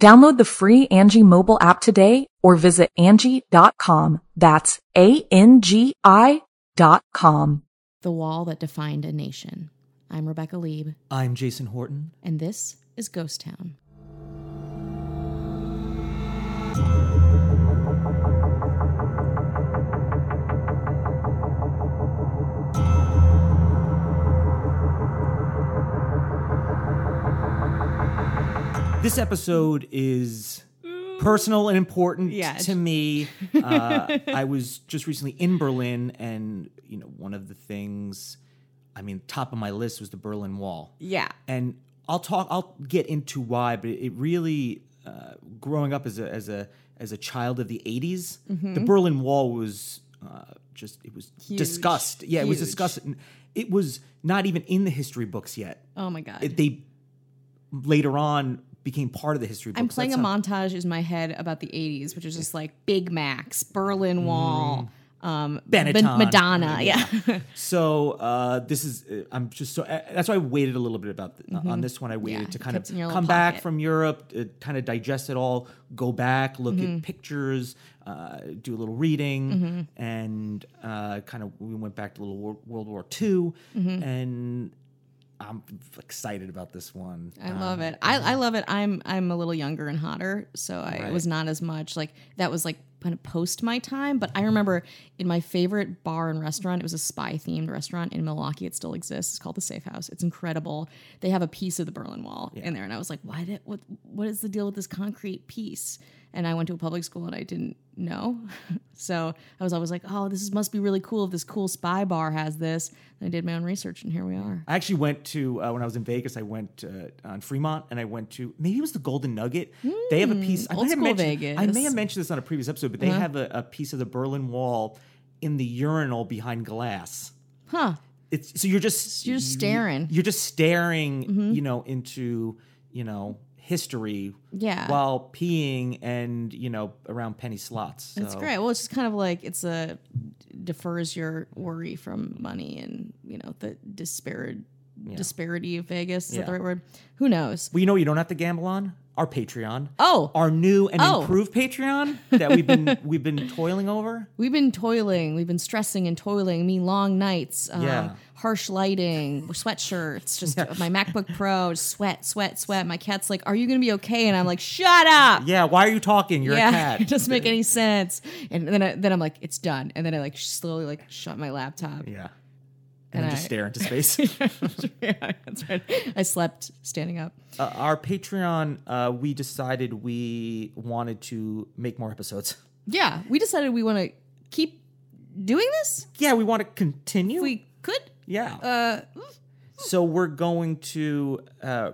Download the free Angie mobile app today or visit Angie.com. That's ANGI.com. The wall that defined a nation. I'm Rebecca Lieb. I'm Jason Horton. And this is Ghost Town. This episode is personal and important to me. I was just recently in Berlin, and one of the things, top of my list was the Berlin Wall. Yeah, and I'll get into why, but it really, growing up as a child of the '80s, the Berlin Wall was huge. Discussed. Yeah, It was discussed. It was not even in the history books yet. Oh my God! They later on became part of the history books. I'm playing montage in my head about the '80s, which is just like Big Macs, Berlin Wall, Benetton, Madonna. Yeah. So this is, I'm just so, that's why I waited a little bit on this one. I waited to kind of come back from Europe, kind of digest it all, go back, look at pictures, do a little reading, and kind of, we went back to a little World War II, and I'm excited about this one. I love it. I love it. I'm a little younger and hotter, so I was not as much like that was like kind of post my time. But I remember in my favorite bar and restaurant, it was a spy themed restaurant in Milwaukee. It still exists. It's called the Safe House. It's incredible. They have a piece of the Berlin Wall in there, and I was like, what is the deal with this concrete piece? And I went to a public school and I didn't know. So I was always like, oh, this must be really cool if this cool spy bar has this. And I did my own research and here we are. I actually went to, when I was in Vegas, I went on Fremont and I went to, maybe it was the Golden Nugget. They have a piece. I may have mentioned this on a previous episode, but they have a piece of the Berlin Wall in the urinal behind glass. Huh. It's, so you're just staring. You're just staring, into, history while peeing and, around penny slots. So. That's great. Well, it's just kind of like defers your worry from money and, the disparity of Vegas. Is that the right word? Who knows? Well, what you don't have to gamble on? Our Patreon. Oh. Our new and improved Patreon that we've been toiling over. We've been toiling. We've been stressing and toiling. Long nights. Harsh lighting, sweatshirts, just my MacBook Pro, sweat. My cat's like, are you going to be okay? And I'm like, shut up. Yeah, why are you talking? You're a cat. It doesn't make any sense. And then I'm like, it's done. And then I slowly shut my laptop. Yeah. And then just stare into space. Yeah, that's right. I slept standing up. Our Patreon, we decided we wanted to make more episodes. Yeah, we decided we want to keep doing this. Yeah, we want to continue. If we could. Yeah. So we're going to,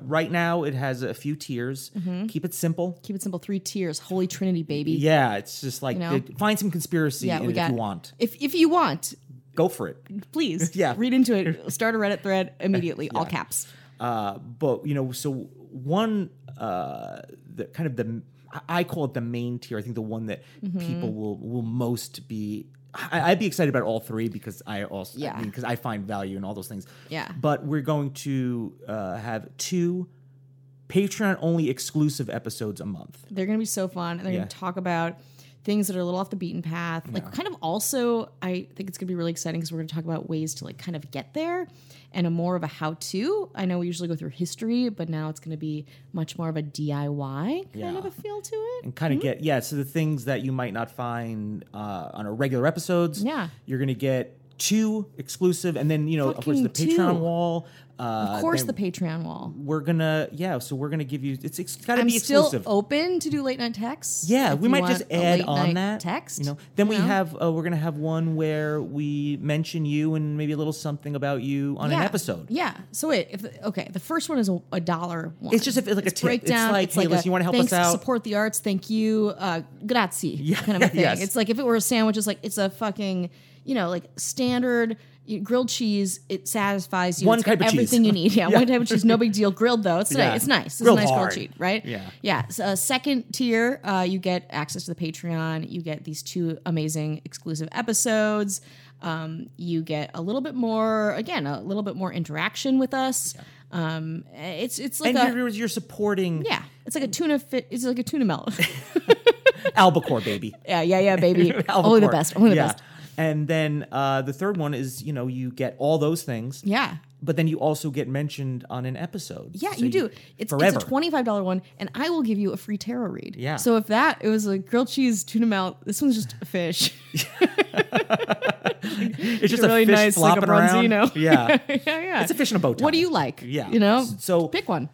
right now it has a few tiers. Keep it simple. Keep it simple. 3 tiers. Holy Trinity, baby. Yeah, it's just like, find some conspiracy if you want. If you want. Go for it. Please. Yeah. Read into it. Start a Reddit thread immediately. All caps. But, so one, I call it the main tier. I think the one that people will most be... I'd be excited about all 3 because I also, because I find value in all those things. Yeah. But we're going to have 2 Patreon-only exclusive episodes a month. They're going to be so fun. And they're going to talk about things that are a little off the beaten path. Like kind of also, I think it's going to be really exciting because we're going to talk about ways to kind of get there and more of a how-to. I know we usually go through history, but now it's going to be much more of a DIY kind of a feel to it. And kind of get, so the things that you might not find on our regular episodes, you're going to get two exclusive, and then, you know, of course, the Patreon wall. Of course, the Patreon wall. We're gonna, yeah. So we're gonna give you. It's got to be exclusive. I'm still open to do late night texts. Yeah, we might just add on that text. You know, then we have. We're gonna have one where we mention you and maybe a little something about you on an episode. Yeah. So wait, the first one is a $1 one. It's just if it's like a tip. Breakdown. It's like, hey, listen, you want to help us out? Support the arts. Thank you. Grazie. Yeah, kind of a thing. Yes. It's like if it were a sandwich. It's like it's a fucking. You know, like standard grilled cheese, it satisfies you. One type of cheese. Everything you need. Yeah, one type of cheese, no big deal. Grilled, though. It's nice. It's nice. It's a nice grilled cheese, right? Yeah. Yeah. So, second tier, you get access to the Patreon. You get these two amazing exclusive episodes. You get a little bit more, again, a little bit more interaction with us. Yeah. It's like and you're supporting. Yeah, it's like a tuna fit. It's like a tuna melt. Albacore, baby. Yeah, baby. Only the best. Only the best. And then the third one is, you know, you get all those things. Yeah. But then you also get mentioned on an episode. Yeah, so you do. It's a $25 one, and I will give you a free tarot read. Yeah. So if that, it was like grilled cheese, tuna melt, this one's just a fish. It's just a really fish nice, flopping like a bronzino. Yeah. yeah. It's a fish in a bow tie. What do you like? Yeah. You know? So pick one.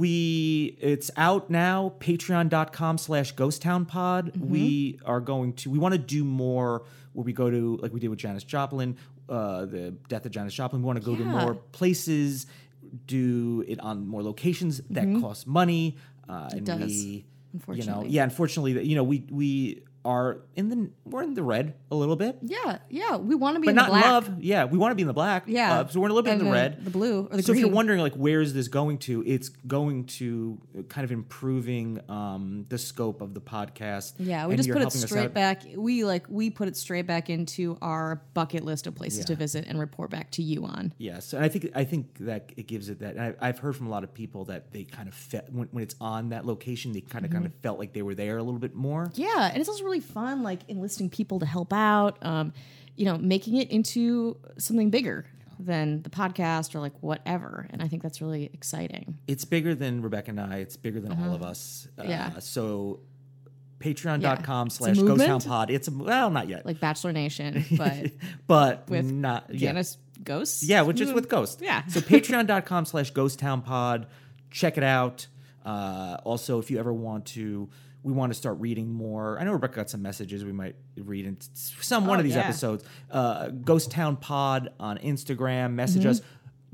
It's out now, patreon.com/ghosttownpod. Mm-hmm. We want to do more where we go to, like we did with Janis Joplin, the death of Janis Joplin. We want to go to more places, do it on more locations. That costs money. It does, unfortunately. You know, unfortunately, you know, we are we're in the red a little bit. Yeah. We want to be in the black. But not in love. Yeah, we want to be in the black. Yeah. So we're a little bit in the red. The blue or the green. So if you're wondering, like, where is this going to, it's going to kind of improving the scope of the podcast. Yeah, we just put it straight back. We put it straight back into our bucket list of places to visit and report back to you on. Yes, and I think that it gives it that. And I've heard from a lot of people that they kind of, when it's on that location, they kind of felt like they were there a little bit more. Yeah, and it's also really fun, like enlisting people to help out, you know, making it into something bigger than the podcast or like whatever. And I think that's really exciting. It's bigger than Rebecca and I. It's bigger than all of us. So patreon.com slash Ghost Town Pod. It's not yet. Like Bachelor Nation, but with not Janis Ghosts. Yeah, which is with Ghosts. Yeah. So patreon.com/ghosttownpod. Check it out. Also, if you ever want to. We want to start reading more. I know Rebecca got some messages we might read in one of these episodes. Ghost Town Pod on Instagram. Message us,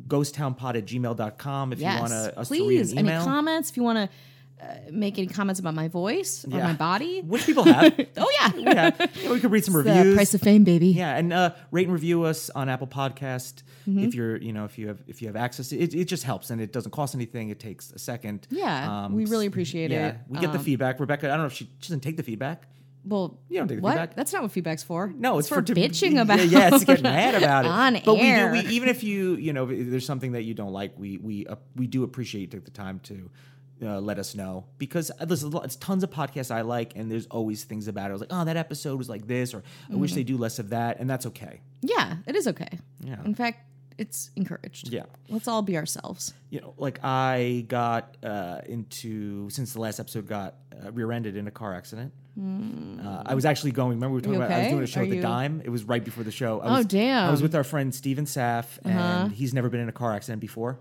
ghosttownpod@gmail.com if you want us to read an email. Please, any comments. If you want to make any comments about my voice or my body. Which people have. We could read some reviews. The price of fame, baby. Yeah, and rate and review us on Apple Podcast if you're, you know, if you have access. It just helps, and it doesn't cost anything. It takes a second. Yeah, we really appreciate it. We get the feedback. Rebecca, I don't know if she doesn't take the feedback. Well, you don't take the feedback. That's not what feedback's for. No, it's for bitching about it. Yeah, it's getting mad about it. On but air. But we do. Even if if there's something that you don't like, we do appreciate you take the time to. Let us know, because it's tons of podcasts I like, and there's always things about it. I was like, oh, that episode was like this, or I wish they do less of that, and that's okay. Yeah, it is okay. Yeah. In fact, it's encouraged. Yeah. Let's all be ourselves. You know, like I got into, since the last episode, got rear-ended in a car accident. Mm. I was actually going, remember we were talking about, I was doing a show at the Dime. It was right before the show. I was with our friend Steven Saf, and he's never been in a car accident before.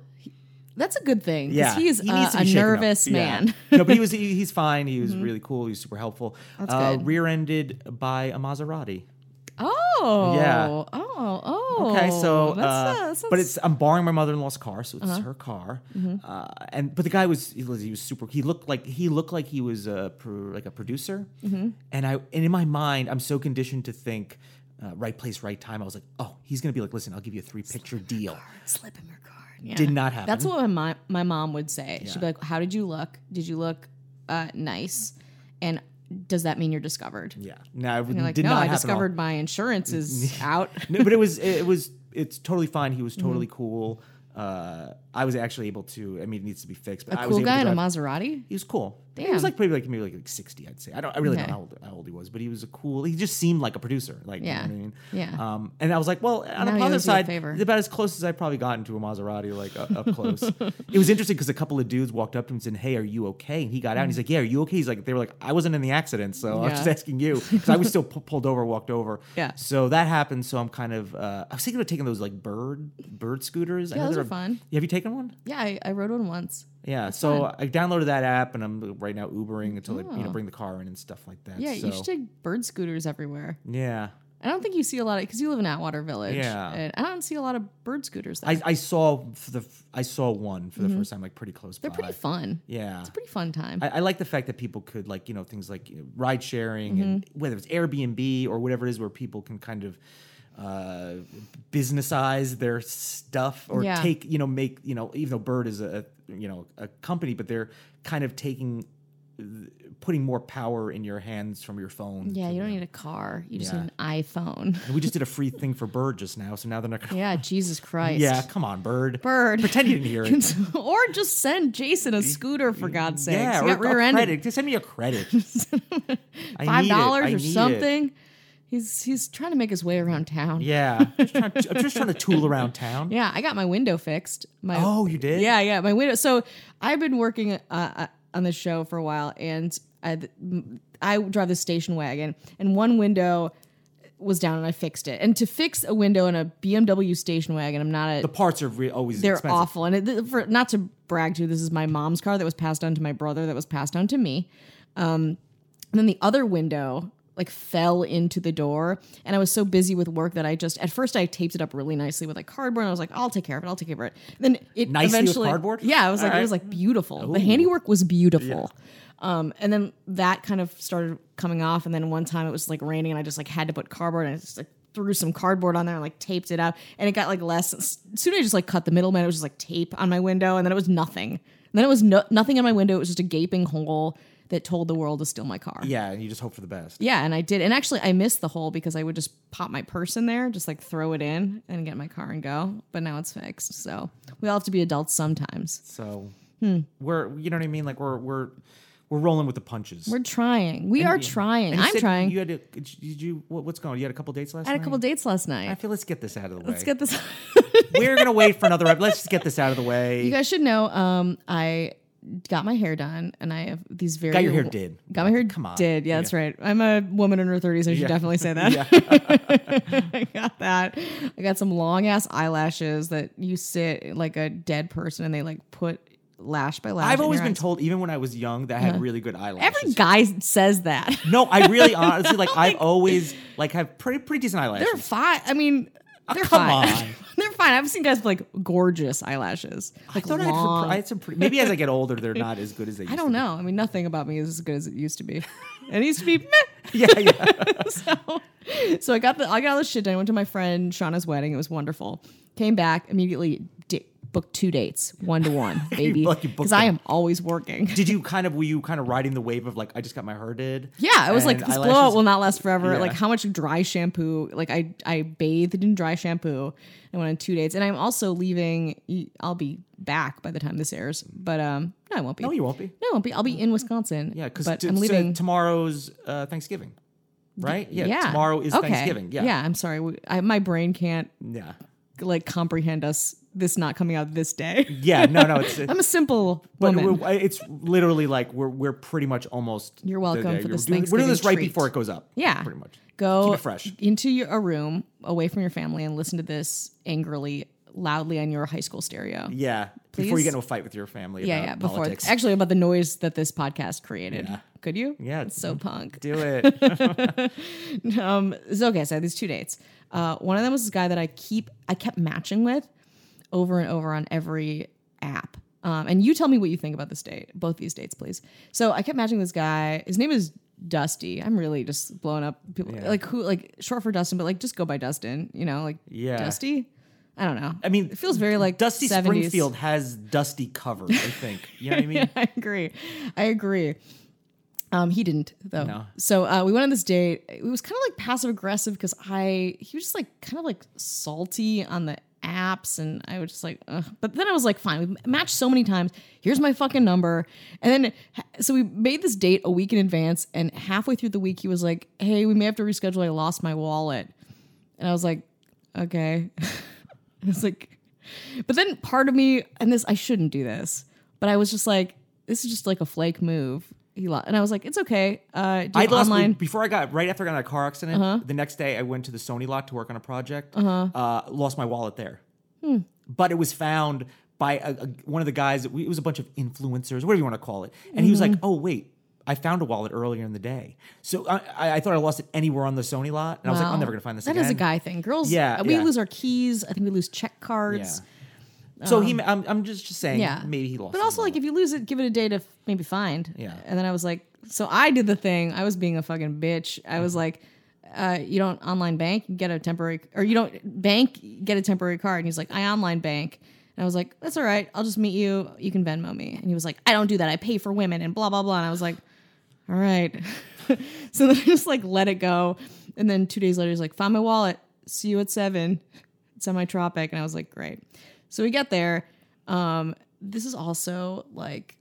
That's a good thing. Yeah, he's a nervous man. Yeah. No, but he's fine. He was really cool. He was super helpful. That's good. Rear-ended by a Maserati. Oh. Yeah. Oh. Okay. So, but I'm borrowing my mother-in-law's car, so it's her car. Mm-hmm. But the guy was super. He looked like he was a producer. Mm-hmm. And in my mind, I'm so conditioned to think right place, right time. I was like, oh, he's gonna be like, listen, I'll give you a three-picture deal. Slip him your car. Yeah. Did not happen. That's what my mom would say. Yeah. She'd be like, how did you look? Did you look nice? And does that mean you're discovered? Yeah. No, it did not happen. I discovered my insurance is out. No, but it's totally fine. He was totally cool. I was actually able to, I mean, it needs to be fixed. But I was able to drive. A cool guy in a Maserati? He was cool. Damn. He was like probably like maybe like 60, I'd say. I really don't know how old he was, but he was a cool. He just seemed like a producer, you know what I mean? Yeah. And I was like, well, on the other side, it's about as close as I've probably gotten to a Maserati, like up close. It was interesting because a couple of dudes walked up to him and said, "Hey, are you okay?" And he got out and he's like, "Yeah, are you okay?" He's like, they were like, "I wasn't in the accident, so I was just asking you because I was still pulled over, walked over." Yeah. So that happened. So I'm kind of I was thinking about taking those like bird scooters. Yeah, those are fun. Have you taken one? Yeah, I rode one once. Yeah, that's so fun. I downloaded that app, and I'm right now Ubering until they bring the car in and stuff like that. Yeah, so. You should take bird scooters everywhere. Yeah. I don't think you see a lot of, because you live in Atwater Village. Yeah. And I don't see a lot of bird scooters there. I saw one for the first time, like pretty close by. They're pretty fun. Yeah. It's a pretty fun time. I like the fact that people could, like, you know, things like ride sharing, and whether it's Airbnb or whatever it is where people can kind of businessize their stuff or take, you know, make, you know, even though Bird is a company, but they're kind of putting more power in your hands from your phone. Yeah, you don't need a car. You just need an iPhone. And we just did a free thing for Bird just now, so now they're not going to... Yeah, Jesus Christ. Yeah, come on, Bird. Pretend you didn't hear it. Or just send Jason a scooter, for God's sake. Yeah, or rear-ended. Just send me a credit. $5 or something. He's trying to make his way around town. Yeah. I'm just trying to tool around town. Yeah, I got my window fixed. Oh, you did? Yeah, my window. So I've been working on this show for a while, and I drive the station wagon, and one window was down, and I fixed it. And to fix a window in a BMW station wagon, the parts are always expensive. They're awful. And not to brag to you, this is my mom's car that was passed down to my brother that was passed down to me. And then the other window... like fell into the door, and I was so busy with work that at first I taped it up really nicely with like cardboard, and I was like, I'll take care of it. And then it nicely eventually with cardboard? Yeah, I was it was like beautiful. Ooh. The handiwork was beautiful. Yeah. And then that kind of started coming off, and then one time it was like raining, and I just like had to put cardboard, and I just like threw some cardboard on there and like taped it up, and it got like less. Soon I just like cut the middleman. It was just like tape on my window, and then it was nothing. And then it was nothing on my window. It was just a gaping hole that told the world to steal my car. Yeah, and you just hope for the best. Yeah, and I did. And actually, I missed the hole because I would just pop my purse in there, just like throw it in and get my car and go. But now it's fixed. So we all have to be adults sometimes. So we're, you know what I mean? Like we're rolling with the punches. We're trying. We are trying. I'm trying. You had to, what's going on? You had a couple dates last night? I had a couple dates last night. I feel let's get this out of the way. We're going to wait for another. Let's just get this out of the way. You guys should know I got my hair done, and I have these very... Got your hair did. Got my hair Come on. Did. Yeah, that's right. I'm a woman in her 30s. I should definitely say that. I got that. I got some long-ass eyelashes that you sit like a dead person, and they like put lash by lash. I've always been told, even when I was young, that I had really good eyelashes. Every guy says that. No, I really honestly, like, I've always like have pretty decent eyelashes. They're fine. I mean... They're fine. They're fine. I've seen guys with like gorgeous eyelashes. Like, I thought I had some pretty... Maybe as I get older, they're not as good as they used to be. I don't know. I mean, nothing about me is as good as it used to be. It used to be meh. Yeah. So I got all this shit done. I went to my friend Shauna's wedding. It was wonderful. Came back, immediately booked 2 dates, 1-to-1, baby. Because I am always working. Were you kind of riding the wave of like, I just got my hair did? Yeah, I was like, this blowout will not last forever. Yeah. Like, how much dry shampoo? Like, I bathed in dry shampoo and went on 2 dates. And I'm also leaving. I'll be back by the time this airs, but no, I won't be. No, you won't be. No, I won't be. I'll be in Wisconsin. Yeah, because I'm leaving. So tomorrow's Thanksgiving, right? Yeah. Tomorrow is Thanksgiving. Yeah, I'm sorry. My brain can't. Yeah. Like comprehend us. This not coming out this day. Yeah, no. I'm a simple woman. It's literally like we're pretty much almost. You're welcome for this Thanksgiving. We're doing this right before it goes up. Yeah, pretty much. Go keep it fresh into a room away from your family and listen to this angrily, loudly on your high school stereo. Yeah, please? Before you get into a fight with your family. Yeah, before politics. Actually about the noise that this podcast created. Yeah. Could you? Yeah, it's so punk. Do it. So okay, so I had these 2 dates. One of them was this guy that I kept matching with. Over and over on every app. And you tell me what you think about this date, both these dates, please. So I kept matching this guy. His name is Dusty. I'm really just blowing up people like short for Dustin, but like just go by Dustin, you know, like Dusty. I don't know. I mean, it feels very like Dusty 70s. Springfield has Dusty covered, I think. You know what I mean? Yeah, I agree. He didn't though. No. So we went on this date. It was kind of like passive aggressive because he was just like kind of like salty on the apps, and I was just like, ugh. But then I was like, fine, we matched so many times. Here's my fucking number. And then, so we made this date a week in advance, and halfway through the week, he was like, hey, we may have to reschedule. I lost my wallet. And I was like, okay. I was like, but then part of me, and this, I shouldn't do this, but I was just like, this is just like a flake move. And I was like, it's okay. I lost online before I got right after I got in a car accident. Uh-huh. The next day I went to the Sony lot to work on a project. Uh-huh. Lost my wallet there, but it was found by one of the guys. It was a bunch of influencers, whatever you want to call it. And he was like, oh wait, I found a wallet earlier in the day. So I thought I lost it anywhere on the Sony lot. And I was like, I'm never going to find this again. That is a guy thing. Girls, we lose our keys. I think we lose check cards. Yeah. So I'm just saying, maybe he lost it. But also, like, if you lose it, give it a day to maybe find. Yeah. And then I was like, so I did the thing. I was being a fucking bitch. I was like, you don't online bank, you get a temporary, or you don't bank, get a temporary card. And he's like, I online bank. And I was like, that's all right. I'll just meet you. You can Venmo me. And he was like, I don't do that. I pay for women and blah, blah, blah. And I was like, all right. So then I just like let it go. And then 2 days later, he's like, found my wallet. See you at 7. Semi-Tropic. And I was like, great. So we get there. This is also like,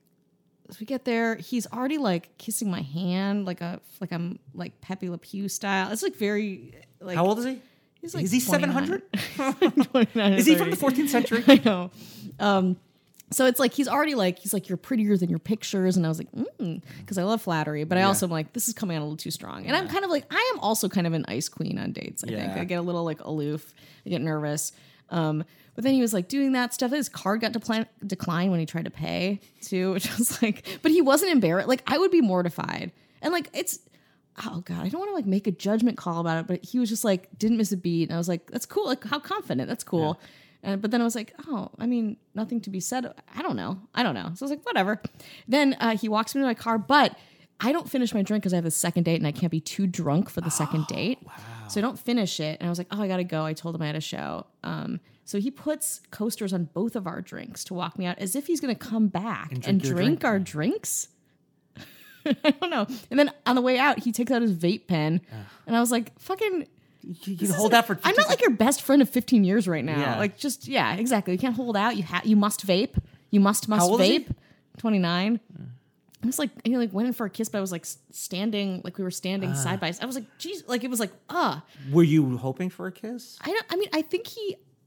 as we get there, he's already like kissing my hand. Like I'm like Pepe Le Pew style. It's like very like. How old is he? He's like, is he 700? Is he from the 14th century? I know. So it's like, he's like, you're prettier than your pictures. And I was like, because I love flattery. But I also am like, this is coming out a little too strong. And I'm kind of like, I am also kind of an ice queen on dates, I think. I get a little like aloof. I get nervous. But then he was like doing that stuff. His card got declined when he tried to pay too, which was like, but he wasn't embarrassed. Like I would be mortified. And like, it's, oh God, I don't want to like make a judgment call about it. But he was just like, didn't miss a beat. And I was like, that's cool. Like how confident, that's cool. Yeah. But then I was like, oh, I mean, nothing to be said. I don't know. So I was like, whatever. Then he walks me to my car, but I don't finish my drink because I have a second date and I can't be too drunk for the second date. Wow. So I don't finish it. And I was like, oh, I got to go. I told him I had a show. So he puts coasters on both of our drinks to walk me out as if he's going to come back and drink our drinks. I don't know. And then on the way out, he takes out his vape pen. And I was like, fucking... You can hold out for... I'm not like your best friend of 15 years right now. Yeah. Like just, yeah, exactly. You can't hold out. You must vape. You must vape. 29. I was like, and he like went in for a kiss, but I was like standing, like we were standing side by side. I was like, geez, like it was like, Were you hoping for a kiss?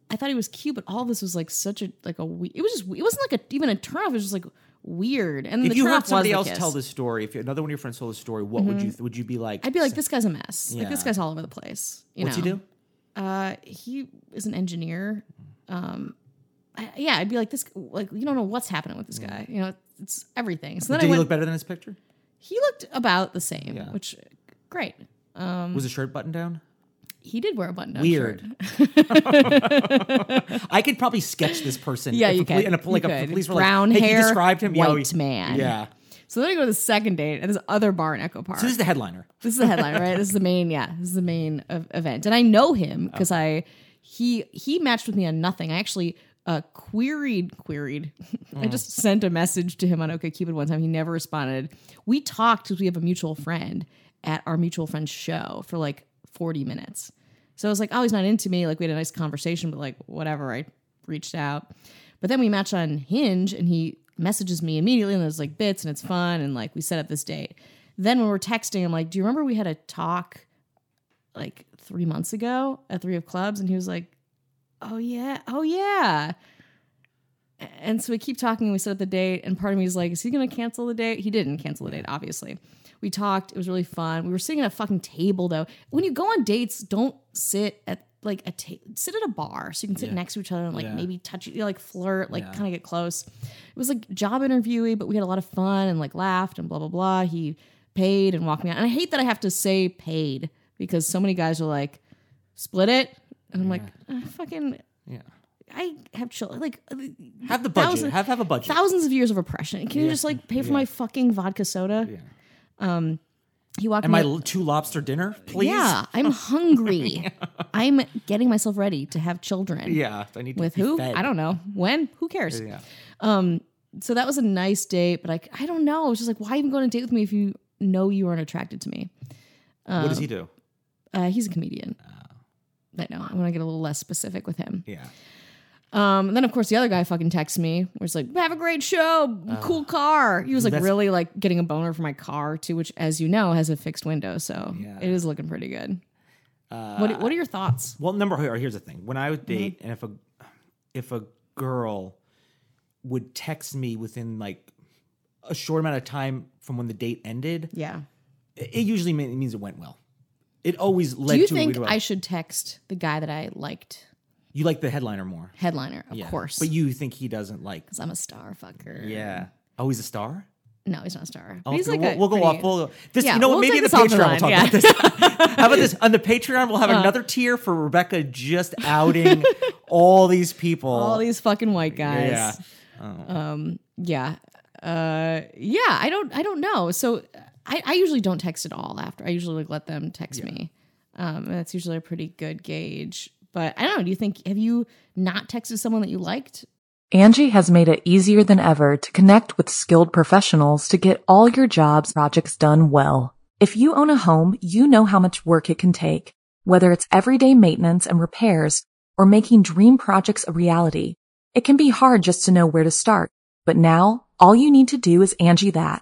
I thought he was cute, but all this was like such a, like a, it was just, it wasn't like even a turn off. It was just like weird. And if you heard somebody else tell this story, if another one of your friends told this story, what would you be like? I'd be like, this guy's a mess. Yeah. Like this guy's all over the place. What's he do? He is an engineer. I'd be like this. Like you don't know what's happening with this guy. You know, it's everything. So then did he look better than his picture? He looked about the same, which great. Was his shirt buttoned down? He did wear a button-up shirt. I could probably sketch this person. Yeah, you can. Police were brown like, hey, hair, you described him, white man. Yeah. So then I go to the second date at this other bar in Echo Park. So this is the headliner. This is the headliner, right? This is the main. Yeah, this is the main event. And I know him because he matched with me on nothing. I actually queried. I just sent a message to him on OkCupid one time. He never responded. We talked because we have a mutual friend at our mutual friend's show for like 40 minutes. So I was like, oh, he's not into me. Like we had a nice conversation, but like whatever, I reached out. But then we matched on Hinge and he messages me immediately and there's like bits and it's fun. And like we set up this date. Then when we're texting, I'm like, do you remember we had a talk like 3 months ago at Three of Clubs? And he was like, oh yeah. And so we keep talking and we set up the date. And part of me is like, is he going to cancel the date? He didn't cancel the date, obviously. We talked. It was really fun. We were sitting at a fucking table, though. When you go on dates, don't sit at like a table. Sit at a bar so you can sit next to each other and like maybe touch, you know, like flirt, like kind of get close. It was like job interviewee, but we had a lot of fun and like laughed and blah blah blah. He paid and walked me out, and I hate that I have to say paid because so many guys are like split it, and I'm like fucking yeah. I have children. Like have the budget. Have a budget. Thousands of years of oppression. Can you just like pay for my fucking vodka soda? Yeah. He walked. Am I two lobster dinner, please? Yeah, I'm hungry. Yeah. I'm getting myself ready to have children. Yeah, I need to with who? Fed. I don't know when. Who cares? Yeah. So that was a nice date, but I don't know. I was just like, why even go on a date with me if you know you aren't attracted to me? What does he do? He's a comedian. I know. I'm gonna get a little less specific with him. Yeah. And then, of course, the other guy fucking texts me. Was like, have a great show. Cool car. He was like really like getting a boner for my car, too, which, as you know, has a fixed window. So it is looking pretty good. What are your thoughts? Well, here's the thing. When I would date, and if a girl would text me within like a short amount of time from when the date ended, it usually means it went well. It always led to. Do you think I should text the guy that I liked? You like the headliner more. Headliner, of course. But you think he doesn't like... Because I'm a star fucker. Yeah. Oh, he's a star? No, he's not a star. Oh, he's we'll go off. This, you know what? Maybe in the Patreon we'll talk about this. How about this? On the Patreon, we'll have another tier for Rebecca just outing all these people. All these fucking white guys. Yeah. Oh. I don't know. So I usually don't text at all after. I usually like let them text me. And that's usually a pretty good gauge. But I don't know, do you think, have you not texted someone that you liked? Angie has made it easier than ever to connect with skilled professionals to get all your jobs projects done well. If you own a home, you know how much work it can take, whether it's everyday maintenance and repairs or making dream projects a reality. It can be hard just to know where to start, but now all you need to do is Angie that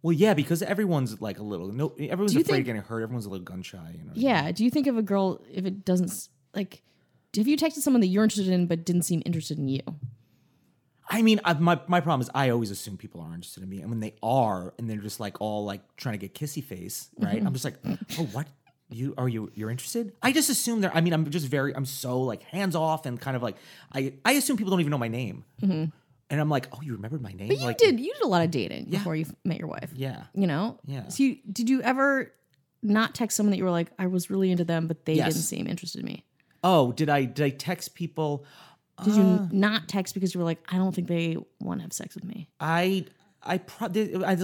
Well, yeah, because everyone's like a little... No, everyone's afraid of getting hurt. Everyone's a little gun shy. You know? Yeah. Do you think if a girl, if it doesn't... Like, have you texted someone that you're interested in but didn't seem interested in you? I mean, my problem is I always assume people are interested in me. And when they are, and they're just like all like trying to get kissy face, right? Mm-hmm. I'm just like, oh, what? You're interested? I just assume they're... I mean, I'm so like hands off and kind of like... I assume people don't even know my name. Mm-hmm. And I'm like, oh, you remembered my name? But you like, did a lot of dating before you met your wife. Yeah. You know? Yeah. So did you ever not text someone that you were like, I was really into them, but they didn't seem interested in me? Oh, did I text people? Did you not text because you were like, I don't think they want to have sex with me? There's a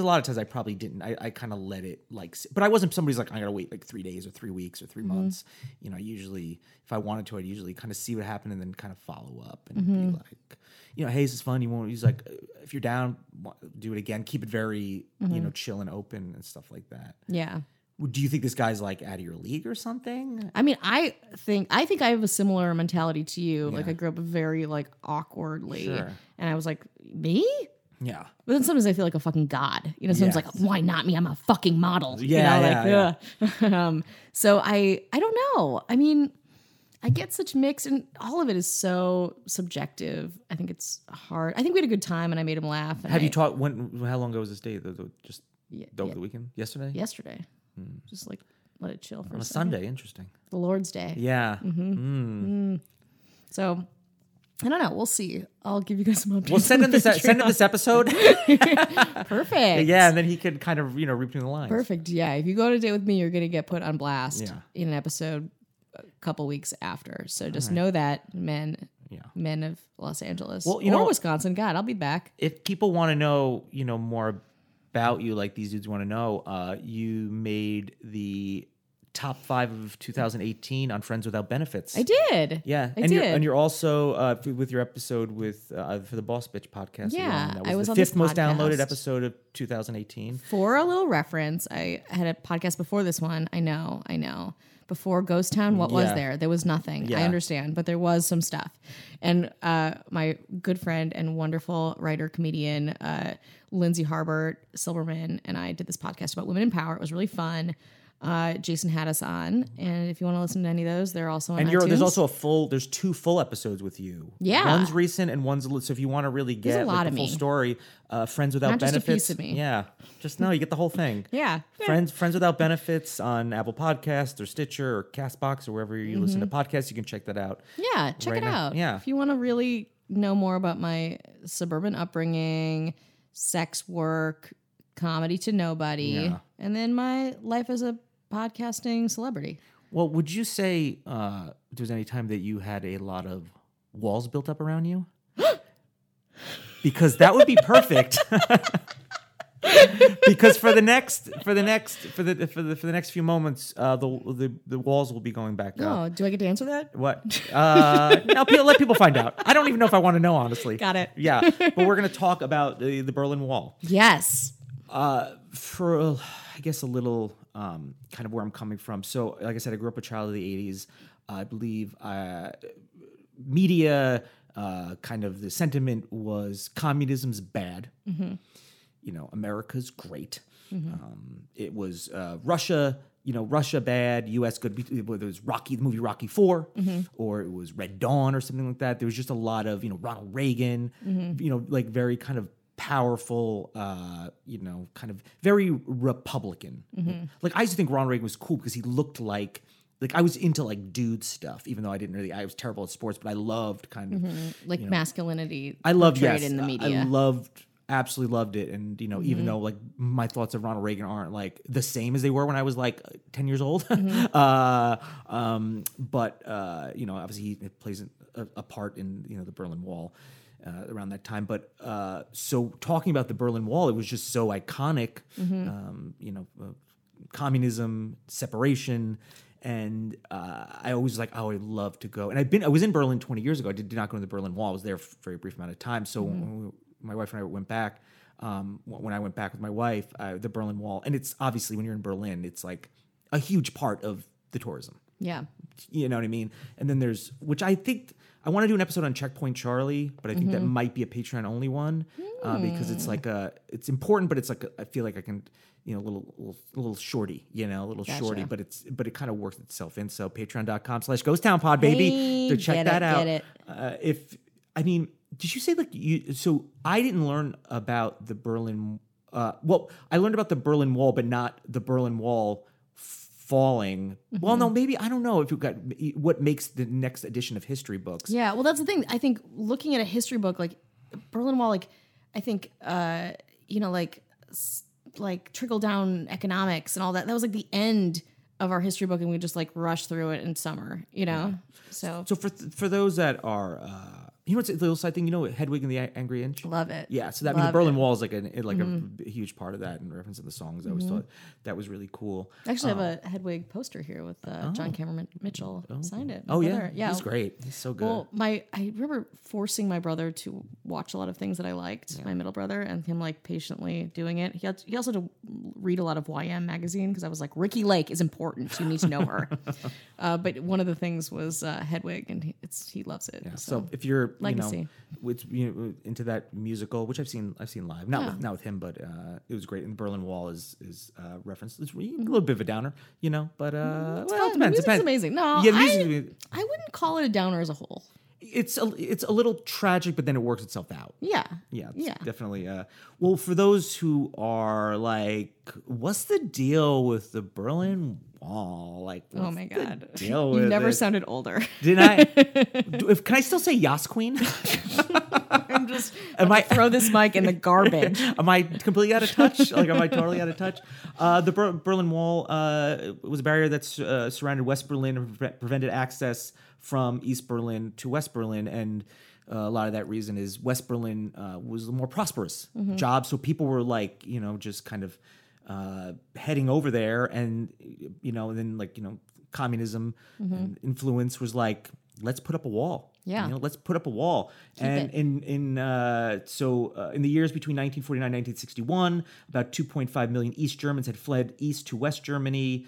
lot of times I probably didn't. I kind of let it like, but I wasn't somebody's like, I gotta wait like 3 days or 3 weeks or 3 months. You know, I usually, if I wanted to, I'd usually kind of see what happened and then kind of follow up and be like, you know, hey, this is fun. He's like, if you're down, do it again. Keep it very, you know, chill and open and stuff like that. Yeah. Do you think this guy's like out of your league or something? I mean, I think I have a similar mentality to you. Yeah. Like I grew up very like awkwardly and I was like, me? Yeah. But then sometimes I feel like a fucking god. You know, sometimes like, why not me? I'm a fucking model. Yeah, you know, like, so I don't know. I mean, I get such mix and all of it is so subjective. I think it's hard. I think we had a good time and I made him laugh. Have you talked, how long ago was this date? Just over the weekend? Yesterday? Yesterday. Mm. Just like, let it chill for a second. On a Sunday, interesting. The Lord's Day. Yeah. Mm-hmm. Mm. So... I don't know. We'll see. I'll give you guys some updates. We'll send him this episode. Perfect. Yeah, and then he could kind of, you know, read between the lines. Perfect. Yeah. If you go on a date with me, you're going to get put on blast in an episode a couple weeks after. So just know that, men. Yeah. Men of Los Angeles or Wisconsin. God, I'll be back. If people want to know, you know, more about you, like these dudes want to know, you made the top 5 of 2018 on Friends Without Benefits. I did. Yeah. You're also with your episode with for the Boss Bitch podcast. Yeah. That was the fifth most downloaded episode of 2018. For a little reference, I had a podcast before this one. I know. before Ghost Town, what was there? There was nothing. I understand, but there was some stuff. And my good friend and wonderful writer, comedian, Lindsay Harbert Silberman, and I did this podcast about women in power. It was really fun. Jason had us on, and if you want to listen to any of those, they're also on iTunes. And there's also there's two full episodes with you. Yeah. One's recent and one's, so if you want to really get the full story, Friends Without Benefits. Not just a piece of me. Yeah. You get the whole thing. Yeah. Friends Without Benefits on Apple Podcasts or Stitcher or Castbox or wherever you listen to podcasts, you can check that out. Yeah. Check it out. Yeah. If you want to really know more about my suburban upbringing, sex work, comedy to nobody, and then my life as a podcasting celebrity. Well, would you say there was any time that you had a lot of walls built up around you? Because that would be perfect. Because for the next few moments, the walls will be going back up. Oh, do I get to answer that? What? No, let people find out. I don't even know if I want to know, honestly. Got it. Yeah, but we're going to talk about the Berlin Wall. Yes. For I guess a little kind of where I'm coming from. So, like I said, I grew up a child of the '80s. I believe media, kind of the sentiment was communism's bad. Mm-hmm. You know, America's great. Mm-hmm. It was Russia. You know, Russia bad, U.S. good. Whether it was the movie Rocky IV, or it was Red Dawn, or something like that. There was just a lot of Ronald Reagan. Mm-hmm. Like very kind of powerful, kind of very Republican. Mm-hmm. Like I used to think Ronald Reagan was cool because he looked like I was into like dude stuff, even though I was terrible at sports, but I loved kind of masculinity. I loved in the media. Absolutely loved it, and even though like my thoughts of Ronald Reagan aren't like the same as they were when I was like 10 years old, but obviously he plays a part in the Berlin Wall around that time. But so talking about the Berlin Wall, it was just so iconic, communism, separation. And I always was like, oh, I'd love to go. And I was in Berlin 20 years ago. I did not go to the Berlin Wall. I was there for a very brief amount of time. So my wife and I went back. When I went back with my wife, the Berlin Wall, and it's obviously when you're in Berlin, it's like a huge part of the tourism. Yeah, you know what I mean. And then there's, which I think I want to do an episode on Checkpoint Charlie, but I think that might be a Patreon only one because it's like it's important, but it's like I feel like I can, a little shorty, gotcha. Shorty, but it kind of works itself in. So Patreon.com/GhostTownPod, baby, to check that out. Get it. Did you say so I didn't learn about the Berlin, I learned about the Berlin Wall, but not the Berlin Wall falling. Mm-hmm. Well, no, maybe, I don't know if you got what makes the next edition of history books. Yeah. Well, that's the thing. I think looking at a history book, like Berlin Wall, like I think, like trickle down economics and all that. That was like the end of our history book. And we just like rushed through it in summer, Yeah. So for those that are, what's the little side thing? Hedwig and the Angry Inch. Love it. Yeah, so that the Berlin Wall is like a huge part of that, in reference to the songs. I always thought that was really cool. I actually have a Hedwig poster here with John Cameron Mitchell signed it. Oh brother. Yeah, he's great. He's so good. Well, I remember forcing my brother to watch a lot of things that I liked. Yeah. My middle brother, and him like patiently doing it. He also had to read a lot of YM magazine because I was like, Ricky Lake is important. You need to know her. But one of the things was Hedwig, and he loves it. Yeah. So if you're Legacy. Into that musical, which I've seen live, not with him, but it was great. And Berlin Wall is referenced. It's a little bit of a downer, but it depends. Music's amazing. No, yeah, I wouldn't call it a downer as a whole. It's a little tragic, but then it works itself out. Yeah. Definitely. Well, for those who are like, what's the deal with the Berlin Wall? Like, oh my god, you never sounded older. Did I? Can I still say Yas Queen? I'm just. I throw this mic in the garbage? Am I completely out of touch? Like, am I totally out of touch? The Berlin Wall was a barrier that surrounded West Berlin and prevented access from East Berlin to West Berlin, and a lot of that reason is West Berlin was the more prosperous job, so people were like, just kind of heading over there, and then like communism and influence was like, let's put up a wall. Yeah, let's put up a wall. In the years between 1949 and 1961, about 2.5 million East Germans had fled east to West Germany.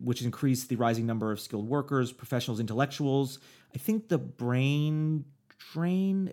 which increased the rising number of skilled workers, professionals, intellectuals. I think the brain drain,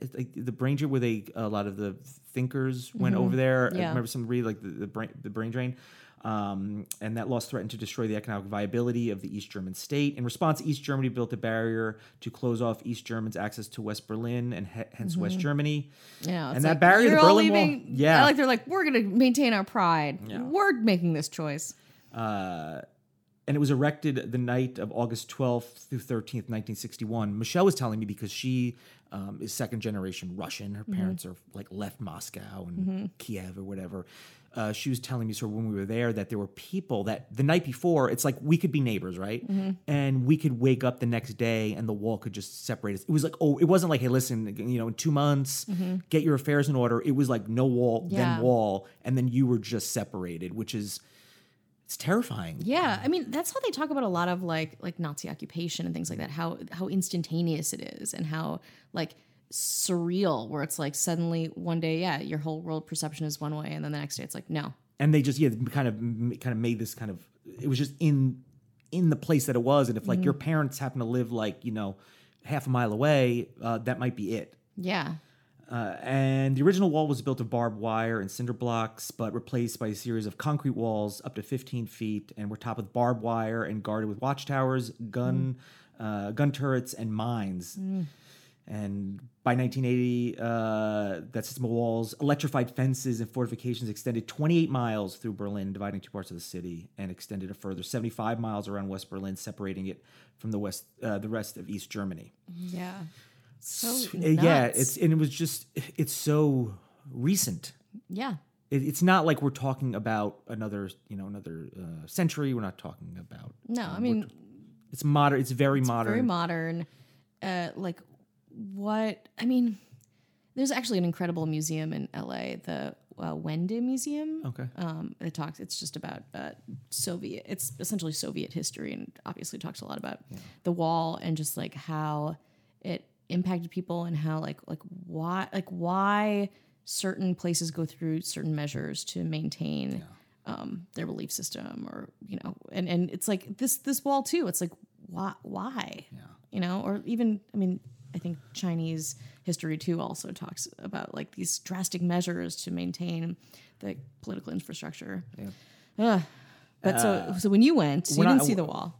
where they a lot of the thinkers went over there. Yeah. I remember some read like the brain drain. And that loss threatened to destroy the economic viability of the East German state. In response, East Germany built a barrier to close off East Germans' access to West Berlin and hence West Germany. Yeah, and that like, barrier, the Berlin Wall. Yeah, like they're like, we're going to maintain our pride. Yeah. We're making this choice. And it was erected the night of August 12th through 13th, 1961. Michelle was telling me because she is second generation Russian. Her parents are like left Moscow and Kiev or whatever. She was telling me sort of when we were there that there were people that the night before, it's like we could be neighbors, right? And we could wake up the next day and the wall could just separate us. It was like, oh, it wasn't like, hey, listen, you know, in 2 months, get your affairs in order. It was like no wall, then wall. And then you were just separated, which is... It's terrifying. Yeah, I mean that's how they talk about a lot of like Nazi occupation and things like that. How instantaneous it is and how like surreal, where it's like suddenly one day, yeah, your whole world perception is one way, and then the next day it's like no. And they just kind of made this kind of, it was just in the place that it was, and if like your parents happen to live like, you know, half a mile away, that might be it. Yeah. And the original wall was built of barbed wire and cinder blocks, but replaced by a series of concrete walls up to 15 feet and were topped with barbed wire and guarded with watchtowers, gun turrets, and mines. And by 1980, that system of walls, electrified fences, and fortifications extended 28 miles through Berlin, dividing two parts of the city, and extended a further 75 miles around West Berlin, separating it from the west, the rest of East Germany. Yeah. So nuts. Yeah, it's so recent. Yeah, it's not like we're talking about another century. We're not talking about it's modern. It's very modern. Very modern. There's actually an incredible museum in LA, the Wende Museum. Okay. It talks. It's just about Soviet. It's essentially Soviet history, and obviously talks a lot about the wall and just like how it impacted people and how why certain places go through certain measures to maintain their belief system, or you know, and it's like this wall too, it's like why you know, or even I mean I think Chinese history too also talks about like these drastic measures to maintain the political infrastructure. So when you went, you didn't see the wall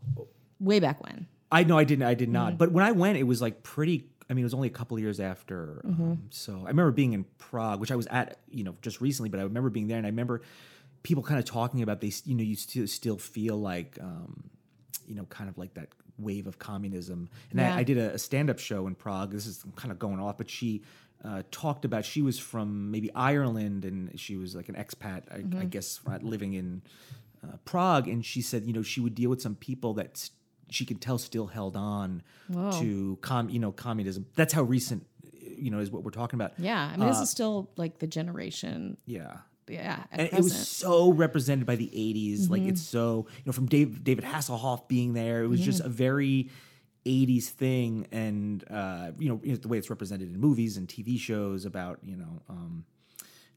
way back when? I did not but when I went, it was like pretty, I mean, it was only a couple of years after. So I remember being in Prague, which I was at, you know, just recently, but I remember being there and I remember people kind of talking about they, you know, you still feel like, you know, kind of like that wave of communism. And I did a stand-up show in Prague. This is kind of going off, but she talked about, she was from maybe Ireland and she was like an expat, I guess, living in Prague. And she said, you know, she would deal with some people that she could tell still held on to communism. That's how recent, you know, is what we're talking about. Yeah. I mean, this is still like the generation. Yeah. Yeah. And it was so represented by the 80s. Like it's so, you know, from David Hasselhoff being there, it was just a very 80s thing. And, you know, the way it's represented in movies and TV shows about, you know,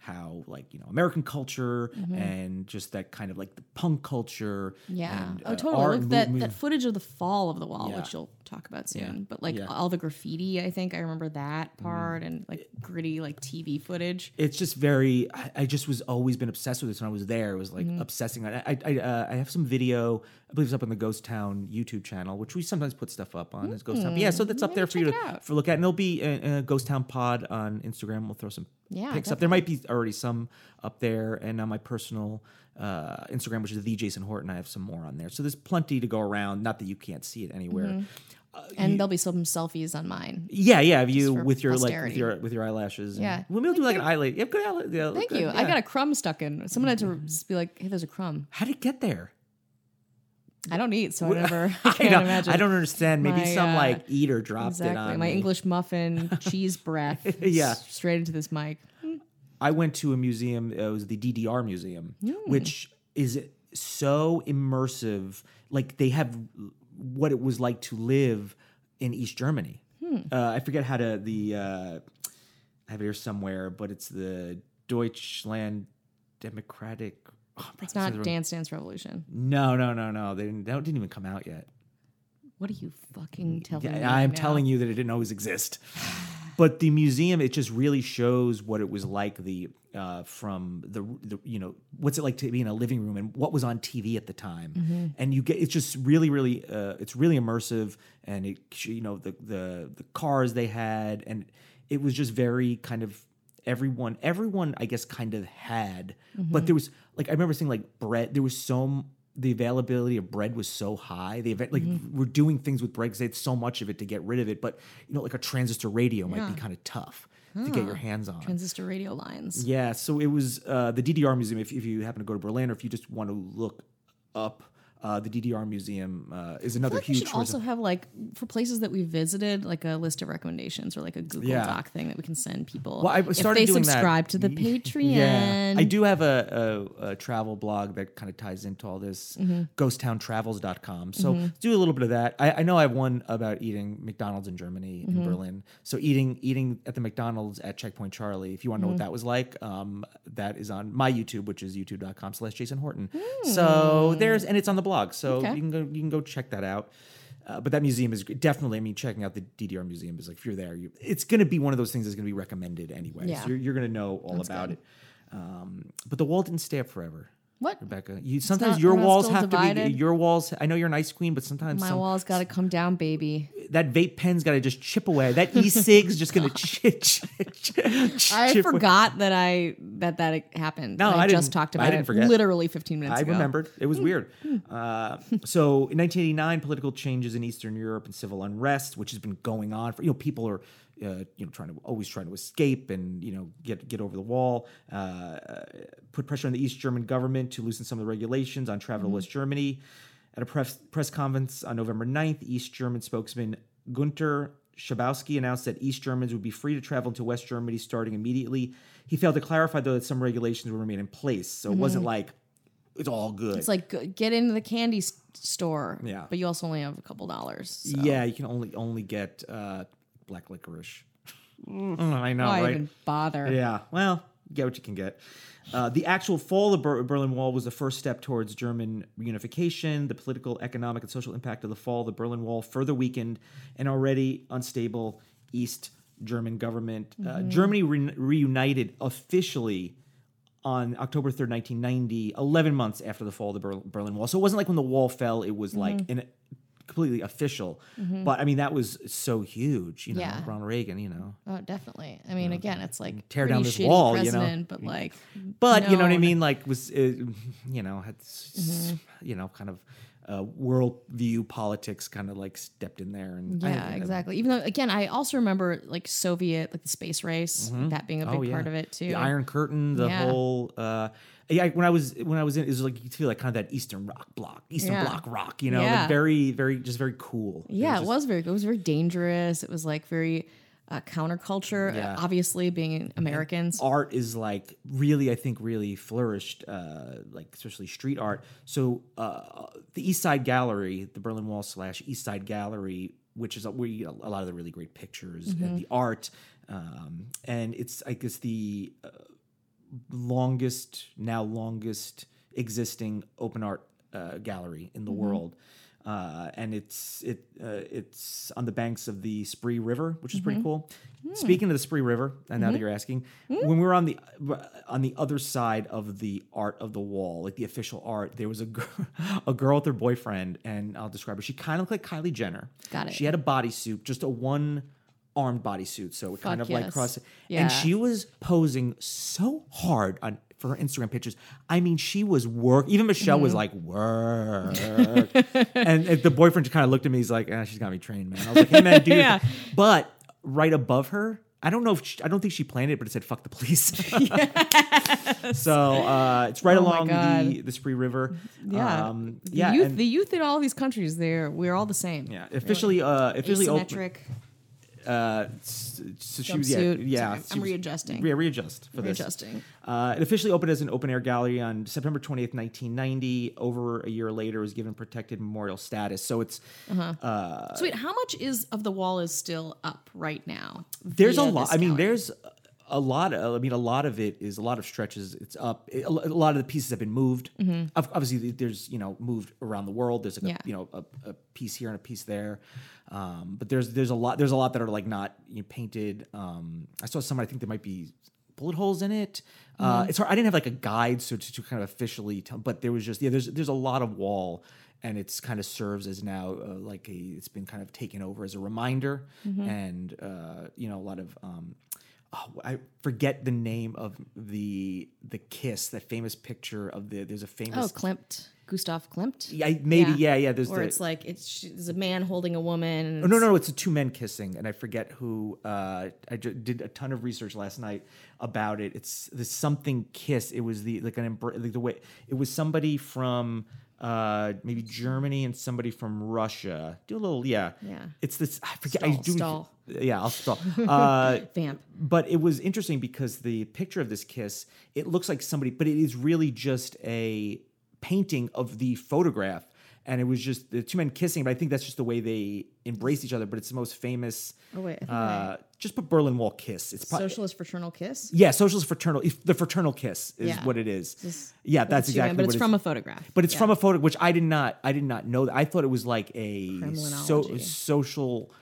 how like, you know, American culture and just that kind of like the punk culture. Yeah. And, totally. Look, that footage of the fall of the wall, which you'll talk about soon, but like all the graffiti, I think I remember that part and like gritty, like TV footage. It's just very, I just was always been obsessed with this when I was there. It was like obsessing. I have some video, I believe it's up on the Ghost Town YouTube channel, which we sometimes put stuff up on as Ghost Town. But yeah. So that's up there for you to look at. And there'll be a Ghost Town pod on Instagram. We'll throw some pics up. There might be already some up there, and on my personal Instagram, which is the Jason Horton, I have some more on there. So there's plenty to go around. Not that you can't see it anywhere. And there'll be some selfies on mine. Yeah, you with your posterity. Like with your eyelashes. Yeah, we'll do like an eyelash. You have good eyelash. Yeah, thank you. Yeah. I got a crumb stuck in. Someone had to just be like, "Hey, there's a crumb." How did it get there? I don't eat, so I can't imagine. I don't understand. Maybe some like eater dropped it on my English muffin cheese breath. Straight into this mic. I went to a museum. It was the DDR Museum, which is so immersive. Like they have what it was like to live in East Germany. I forget how to I have it here somewhere, but it's the Deutschland Democratic. Oh, it's not Dance Dance Revolution. No. That didn't even come out yet. What are you fucking telling me? I'm telling you that it didn't always exist. But the museum, it just really shows what it was like what's it like to be in a living room and what was on TV at the time. Mm-hmm. And it's just really, really, it's really immersive. And the cars they had, and it was just very kind of everyone I guess kind of had, mm-hmm. but there was I remember seeing bread. There was the availability of bread was so high. They mm-hmm. were doing things with bread because they had so much of it to get rid of it. But a transistor radio might be kind of tough to get your hands on. Transistor radio lines. Yeah. So it was the DDR Museum. If you happen to go to Berlin, or if you just want to look up the DDR Museum, is another huge. We should also have for places that we visited a list of recommendations or a Google Doc thing that we can send people. Well, I started doing that. If they subscribe to the Patreon, I do have a travel blog that kind of ties into all this, mm-hmm. ghosttowntravels.com. So mm-hmm. do a little bit of that. I know I have one about eating McDonald's in Germany, mm-hmm. in Berlin. So eating at the McDonald's at Checkpoint Charlie. If you want to know mm-hmm. what that was like, that is on my YouTube, which is youtube.com/Jason Horton. Mm-hmm. So it's on the blog. So you can go check that out. But that museum is definitely, checking out the DDR Museum is if you're there, it's going to be one of those things that's going to be recommended anyway. Yeah. So you're going to know all about it. But the wall didn't stay up forever. What? Rebecca, your walls have divided. To be your walls. I know you're an ice queen, but sometimes my wall's got to come down, baby. That vape pen's got to just chip away. That e-cig's just going to chip. I forgot away. that happened. No, I just talked about it literally 15 minutes ago. I remembered. It was weird. So in 1989, political changes in Eastern Europe and civil unrest, which has been going on for people are trying to escape and get over the wall, put pressure on the East German government to loosen some of the regulations on travel to West mm-hmm. Germany. At a press conference on November 9th, East German spokesman Gunter Schabowski announced that East Germans would be free to travel into West Germany starting immediately. He failed to clarify, though, that some regulations would remain in place, so it mm-hmm. wasn't it's all good. It's get into the candy store, but you also only have a couple dollars. So. Yeah, you can only get... black licorice. I know, right? Why even bother? Yeah. Well, get what you can get. The actual fall of the Berlin Wall was the first step towards German reunification. The political, economic, and social impact of the fall of the Berlin Wall further weakened an already unstable East German government. Mm-hmm. Germany reunited officially on October 3rd, 1990, 11 months after the fall of the Berlin Wall. So it wasn't when the wall fell. It was mm-hmm. Completely official, mm-hmm. but that was so huge, Ronald Reagan, Oh, definitely. Again, it's tear down this wall, but known. You know what I mean? Had mm-hmm. Kind of worldview politics kind of stepped in there, and exactly. Even though, again, I also remember Soviet, the space race, mm-hmm. that being a big part of it too. The Iron Curtain, the whole. When I was in, it was you feel kind of that Eastern Bloc rock, very, very, just very cool. Yeah, it was very cool. It was very dangerous. It was very counterculture. Yeah. Obviously, being Americans, and art is really flourished, especially street art. So the East Side Gallery, the Berlin Wall / East Side Gallery, which is where you get a lot of the really great pictures mm-hmm. and the art, and it's the. Longest existing open art gallery in the mm-hmm. world, and it's on the banks of the Spree River, which is mm-hmm. pretty cool. Mm. Speaking of the Spree River, and mm-hmm. now that you're asking, mm-hmm. when we were on the other side of the art of the wall, the official art, there was a girl with her boyfriend, and I'll describe her. She kind of looked like Kylie Jenner. Got it. She had a bodysuit, just a one-armed bodysuit, so it kind of crossed it. Yeah. And she was posing so hard for her Instagram pictures. She was work. Even Michelle mm-hmm. was work. and the boyfriend just kind of looked at me. He's she's got me trained, man. I was hey, man, do your thing. But right above her, I don't think she planned it, but it said "fuck the police." Yes. So it's right along the Spree River. Yeah, the youth in all these countries, we're all the same. Yeah, officially asymmetric. So she was I'm readjusting. Yeah, readjusting for this. It officially opened as an open air gallery on September 28th, 1990. Over a year later, it was given protected memorial status. So it's so wait, how much of the wall is still up right now? There's a lot. There's A lot of it is a lot of stretches. It's up. A lot of the pieces have been moved. Mm-hmm. Obviously, there's, you know, moved around the world. There's like a piece here and a piece there. But there's a lot that are like not, you know, painted. I saw some. I think there might be bullet holes in it. Mm-hmm. It's hard. I didn't have like a guide so to kind of officially tell. But there was just There's a lot of wall. And it's kind of serves as now it's been kind of taken over as a reminder, mm-hmm. and a lot of I forget the name of the kiss, that famous picture of there's a famous Klimt. Gustav Klimt? Yeah, maybe. Yeah. There's a man holding a woman. No, it's two men kissing, and I forget who. I did a ton of research last night about it. It's the something kiss. It was the way it was somebody from. Maybe Germany and somebody from Russia. Do a little, yeah. It's this. I forget. Stall. Yeah, I'll stall. Vamp. But it was interesting because the picture of this kiss, it looks like somebody, but it is really just a painting of the photograph, and it was just the two men kissing. But I think that's just the way they embrace each other. But it's the most famous. Oh wait, just put Berlin Wall kiss. It's socialist fraternal kiss. Yeah, socialist fraternal. The fraternal kiss is what it is. That's exactly. But it's from a photograph. But it's from a photo, which I did not know. I thought it was like a social,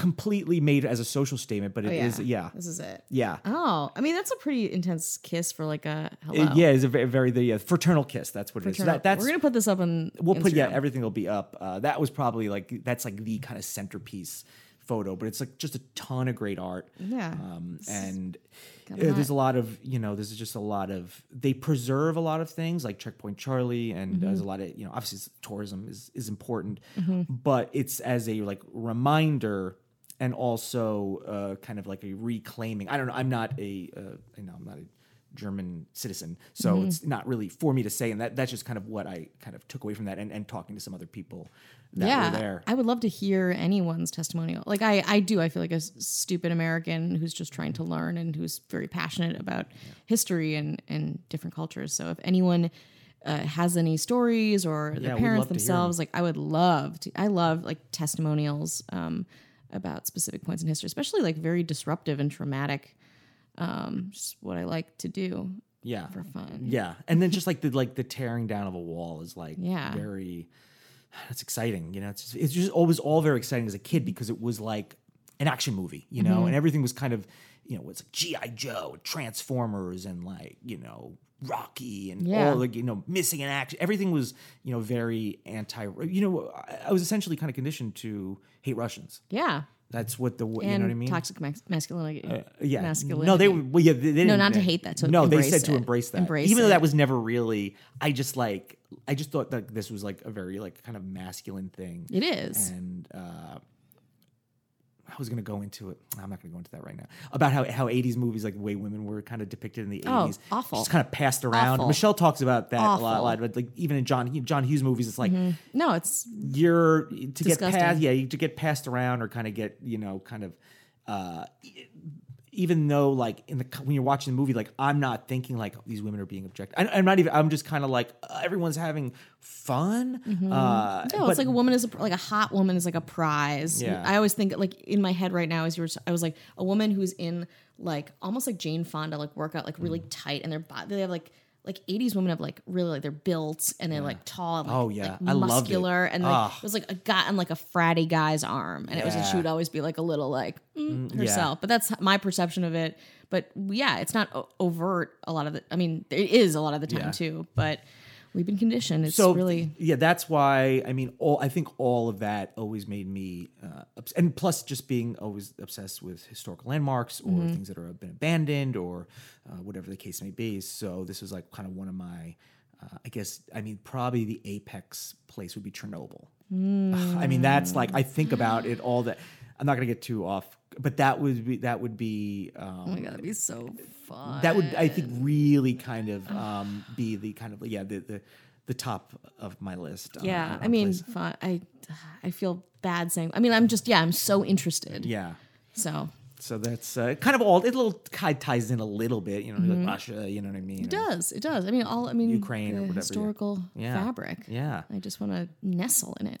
completely made as a social statement. But it is. Yeah, this is it. Yeah. Oh, I mean that's a pretty intense kiss for like a hello. It's a very fraternal kiss. That's what it is. So we're gonna put this up on. We'll Instagram. Put everything will be up. That was probably that's the kind of centerpiece photo, but it's like just a ton of great art. Yeah. There's a lot of, this is just a lot of, they preserve a lot of things like Checkpoint Charlie and mm-hmm. There's a lot of, obviously tourism is important, mm-hmm. but it's as a like reminder and also kind of like a reclaiming. I don't know. I'm not a German citizen, so mm-hmm. it's not really for me to say, and that's just kind of what I kind of took away from that and talking to some other people that were there. I would love to hear anyone's testimonial. Like I do, I feel like a stupid American who's just trying to learn and who's very passionate about history and different cultures. So if anyone has any stories or their parents themselves, I would love to. I love like testimonials about specific points in history, especially like very disruptive and traumatic. Just what I like to do. Yeah. For fun. Yeah. And then just the tearing down of a wall is very, that's exciting. It's just always all very exciting as a kid because it was like an action movie, mm-hmm. and everything was kind of, it's like G.I. Joe, Transformers and Rocky and all Missing in Action. Everything was, very anti, I was essentially kind of conditioned to hate Russians. Yeah. That's what the and you know what I mean. Toxic masculinity. Masculinity. No, they didn't. No, not to hate that. They said to embrace that. Even though that was never really. I just thought that this was like a very like kind of masculine thing. It is. And I was going to go into it. I'm not going to go into that right now. About how 80s movies, like the way women were kind of depicted in the 80s. Oh, awful. Just kind of passed around. Awful. Michelle talks about that a lot. But even in John Hughes movies, it's like... Mm-hmm. No, it's... You're... To disgusting. Get passed... Yeah, to get passed around or kind of get, kind of... even though when you're watching the movie, I'm not thinking these women are being objectified. I'm not even, I'm just kind of everyone's having fun. Mm-hmm. It's like a woman is a hot woman is like a prize. Yeah. I always think in my head right now, I was like a woman who's in almost like Jane Fonda, workout, really tight and they have 80s women have really they're built and they're tall and muscular. I loved it. And it was a guy on a fratty guy's arm and it was she would always be a little herself. But that's my perception of it. But it's not overt a lot of the, I mean, it is a lot of the time too, but we've been conditioned. It's so, really. Yeah. That's why, I mean, I think all of that always made me, and plus just being always obsessed with historical landmarks or mm-hmm. things that have been abandoned or whatever the case may be. So this was kind of one of my, probably the apex place would be Chernobyl. Mm. I mean, that's I think about it all that. I'm not going to get too off, but that would be, oh my God, that'd be so fun. That would, I think, really kind of, be the kind of, the top of my list. I mean, fun. I feel bad saying, I mean, I'm just, I'm so interested. Yeah. So that's kind of all. It ties in a little bit, mm-hmm. Russia. You know what I mean? It does. It does. I mean, all. I mean, Ukraine or whatever. Historical fabric. Yeah. I just want to nestle in it.